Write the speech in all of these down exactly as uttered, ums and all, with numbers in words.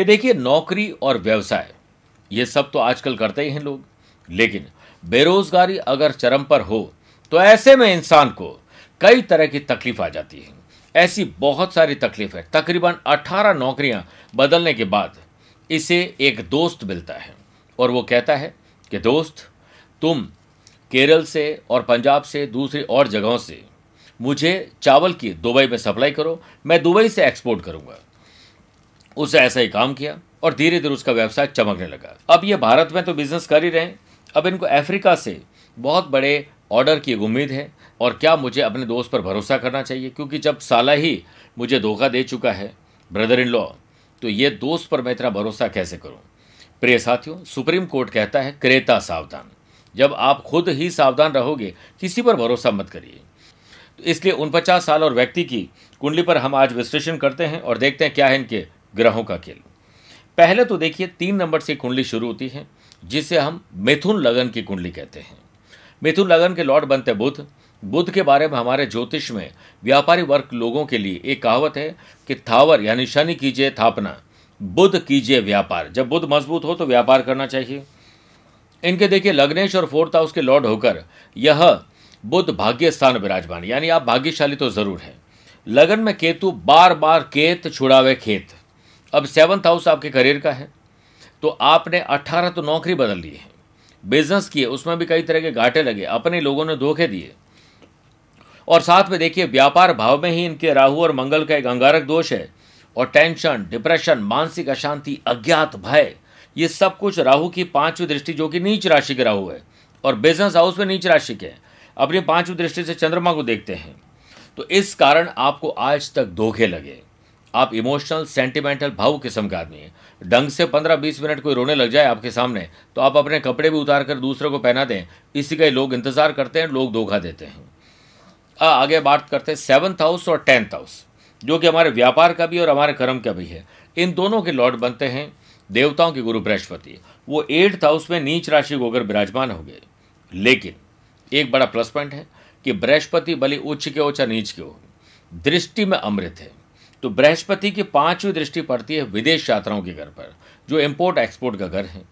कि देखिए, नौकरी और व्यवसाय ये सब तो आजकल करते ही हैं लोग, लेकिन बेरोजगारी अगर चरम पर हो तो ऐसे में इंसान को कई तरह की तकलीफ आ जाती है। ऐसी बहुत सारी तकलीफ है। तकरीबन अठारह नौकरियां बदलने के बाद इसे एक दोस्त मिलता है और वो कहता है कि दोस्त, तुम केरल से और पंजाब से दूसरी और जगहों से मुझे चावल की दुबई में सप्लाई करो, मैं दुबई से एक्सपोर्ट करूंगा। उसने ऐसा ही काम किया और धीरे धीरे उसका व्यवसाय चमकने लगा। अब ये भारत में तो बिजनेस कर ही रहे हैं, अब इनको अफ्रीका से बहुत बड़े ऑर्डर की उम्मीद है। और क्या मुझे अपने दोस्त पर भरोसा करना चाहिए? क्योंकि जब साला ही मुझे धोखा दे चुका है ब्रदर इन लॉ, तो ये दोस्त पर मैं इतना भरोसा कैसे करूं? प्रिय साथियों, सुप्रीम कोर्ट कहता है क्रेता सावधान। जब आप खुद ही सावधान रहोगे, किसी पर भरोसा मत करिए। तो इसलिए उन पचास साल और व्यक्ति की कुंडली पर हम आज विश्लेषण करते हैं और देखते हैं क्या है इनके ग्रहों का खेल। पहले तो देखिए, तीन नंबर से कुंडली शुरू होती है जिसे हम मिथुन लगन की कुंडली कहते हैं। मिथुन लगन के लॉर्ड बनते बुध। बुध के बारे में हमारे ज्योतिष में व्यापारी वर्ग लोगों के लिए एक कहावत है कि थावर यानी शनि कीजिए थापना, बुध कीजिए व्यापार। जब बुध मजबूत हो तो व्यापार करना चाहिए। इनके देखिए लग्नेश और फोर्थ हाउस के लॉर्ड होकर यह बुध भाग्य स्थान विराजमान, यानी आप भाग्यशाली तो जरूर हैं। लगन में केतु, बार बार केत छुड़ावे खेत। अब सेवन्थ हाउस आपके करियर का है, तो आपने अट्ठारह तो नौकरी बदल ली है, बिजनेस किए, उसमें भी कई तरह के घाटे लगे, अपने लोगों ने धोखे दिए। और साथ में देखिए, व्यापार भाव में ही इनके राहु और मंगल का एक अंगारक दोष है और टेंशन, डिप्रेशन, मानसिक अशांति, अज्ञात भय, ये सब कुछ राहु की पांचवी दृष्टि जो कि नीच राशि के राहु है और बिजनेस हाउस में नीच राशि के हैं, अपनी पांचवी दृष्टि से चंद्रमा को देखते हैं। तो इस कारण आपको आज तक धोखे लगे। आप इमोशनल, सेंटिमेंटल, भाव किस्म का आदमी है। ढंग से पंद्रह बीस मिनट कोई रोने लग जाए आपके सामने तो आप अपने कपड़े भी उतार कर दूसरे को पहना दें, इसी का लोग इंतजार करते हैं, लोग धोखा देते हैं। आगे बात करते हैं सेवन्थ हाउस और टेंथ हाउस, जो कि हमारे व्यापार का भी और हमारे कर्म का भी है। इन दोनों के लॉर्ड बनते हैं देवताओं के गुरु बृहस्पति। वो एट्थ हाउस में नीच राशि को होकर विराजमान हो गए। लेकिन एक बड़ा प्लस पॉइंट है कि बृहस्पति भले उच्च के हो चाहे नीच के हो, दृष्टि में अमृत है। तो बृहस्पति की पांचवी दृष्टि पड़ती है विदेश यात्राओं के घर पर, जो इम्पोर्ट एक्सपोर्ट का घर है।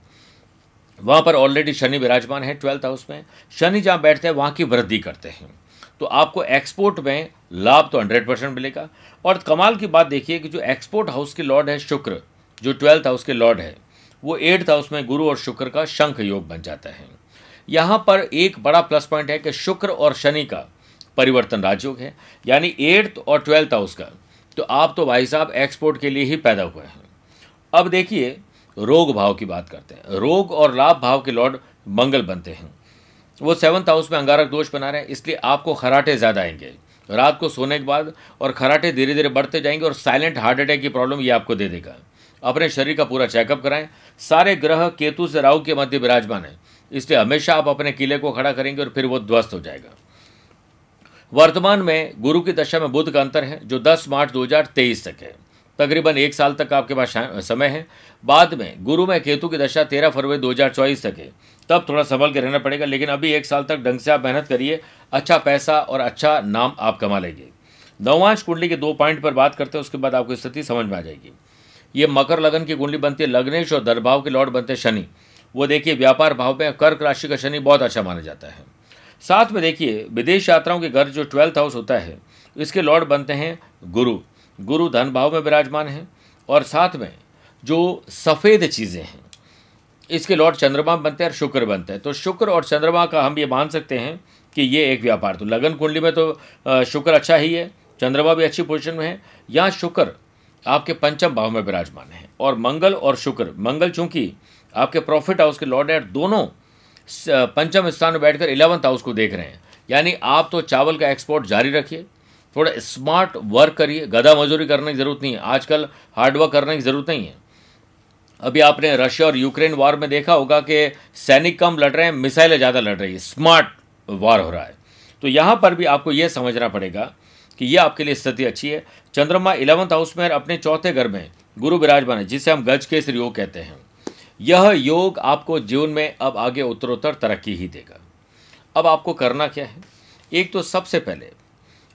वहाँ पर ऑलरेडी शनि विराजमान है ट्वेल्थ हाउस में। शनि जहाँ बैठते हैं वहाँ की वृद्धि करते हैं, तो आपको एक्सपोर्ट में लाभ तो हंड्रेड परसेंट मिलेगा। और कमाल की बात देखिए कि जो एक्सपोर्ट हाउस के लॉर्ड है शुक्र, जो ट्वेल्थ हाउस के लॉर्ड है, वो एट्थ हाउस में गुरु और शुक्र का शंख योग बन जाता है। यहाँ पर एक बड़ा प्लस पॉइंट है कि शुक्र और शनि का परिवर्तन राजयोग है, यानी एट्थ और ट्वेल्थ हाउस का। तो आप तो भाई साहब एक्सपोर्ट के लिए ही पैदा हुए हैं। अब देखिए, रोग भाव की बात करते हैं। रोग और लाभ भाव के लॉर्ड मंगल बनते हैं। वो सेवन्थ हाउस में अंगारक दोष बना रहे हैं, इसलिए आपको खराटे ज़्यादा आएंगे रात को सोने के बाद, और खराटे धीरे धीरे बढ़ते जाएंगे और साइलेंट हार्ट अटैक की प्रॉब्लम ये आपको दे देगा। अपने शरीर का पूरा चेकअप कराएं। सारे ग्रह केतु से राहु के मध्य विराजमान है, इसलिए हमेशा आप अपने किले को खड़ा करेंगे और फिर वो ध्वस्त हो जाएगा। वर्तमान में गुरु की दशा में बुध का अंतर है, जो दस मार्च दो हज़ार तेईस तक है, तकरीबन एक साल तक आपके पास समय है। बाद में गुरु में केतु की दशा तेरह फरवरी दो हज़ार चौबीस तक है, तब थोड़ा संभल के रहना पड़ेगा। लेकिन अभी एक साल तक ढंग से आप मेहनत करिए, अच्छा पैसा और अच्छा नाम आप कमा लेंगे। नवांश कुंडली के दो पॉइंट पर बात करते हैं, उसके बाद आपको स्थिति समझ में आ जाएगी। ये मकर लगन की कुंडली बनती है। लग्नेश और धनभाव के लॉर्ड बनते हैं शनि। वो देखिए व्यापार भाव में कर्क राशि का शनि बहुत अच्छा माना जाता है। साथ में देखिए, विदेश यात्राओं के घर जो ट्वेल्थ हाउस होता है, इसके लॉर्ड बनते हैं गुरु। गुरु धन भाव में विराजमान है और साथ में जो सफ़ेद चीज़ें हैं इसके लॉर्ड चंद्रमा बनते हैं और शुक्र बनते हैं। तो शुक्र और चंद्रमा का हम ये मान सकते हैं कि ये एक व्यापार। तो लगन कुंडली में तो शुक्र अच्छा ही है, चंद्रमा भी अच्छी पोजिशन में है। यहाँ शुक्र आपके पंचम भाव में विराजमान है और मंगल और शुक्र, मंगल चूँकि आपके प्रॉफिट हाउस के लॉर्ड है, दोनों पंचम स्थान में बैठकर इलेवंथ हाउस को देख रहे हैं। यानी आप तो चावल का एक्सपोर्ट जारी रखिए, थोड़ा स्मार्ट वर्क करिए, गधा मजदूरी करने की ज़रूरत नहीं है, आजकल हार्डवर्क करने की ज़रूरत नहीं है। अभी आपने रशिया और यूक्रेन वार में देखा होगा कि सैनिक कम लड़ रहे हैं, मिसाइलें ज़्यादा लड़ रही है, स्मार्ट वार हो रहा है। तो यहाँ पर भी आपको ये समझना पड़ेगा कि यह आपके लिए स्थिति अच्छी है। चंद्रमा इलेवंथ हाउस में अपने चौथे घर में गुरु विराजमान है, जिसे हम गजकेसरी योग कहते हैं। यह योग आपको जीवन में अब आगे उत्तरोत्तर तरक्की ही देगा। अब आपको करना क्या है? एक तो सबसे पहले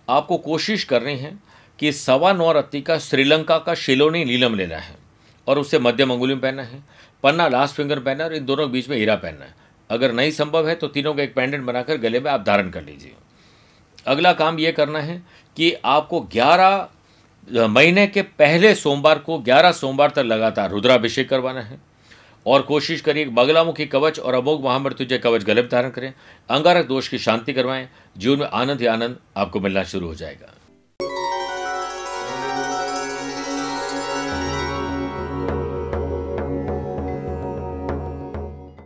आपको कोशिश करनी है कि सवा नौ रत्ती का श्रीलंका का शिलोनी नीलम लेना है और उससे मध्य मंगुली में पहनना है, पन्ना लास्ट फिंगर पहनना है और इन दोनों के बीच में हीरा पहनना है। अगर नहीं संभव है तो तीनों का एक पेंडेंट बनाकर गले में आप धारण कर लीजिए। अगला काम ये करना है कि आपको ग्यारह महीने के पहले सोमवार को ग्यारह सोमवार तक लगातार रुद्राभिषेक करवाना है और कोशिश करिए बगलामुखी कवच और अमोघ महामृत्युंजय कवच गले में धारण करें। अंगारक दोष की शांति करवाएं, जीवन में आनंद ही आनंद आपको मिलना शुरू हो जाएगा।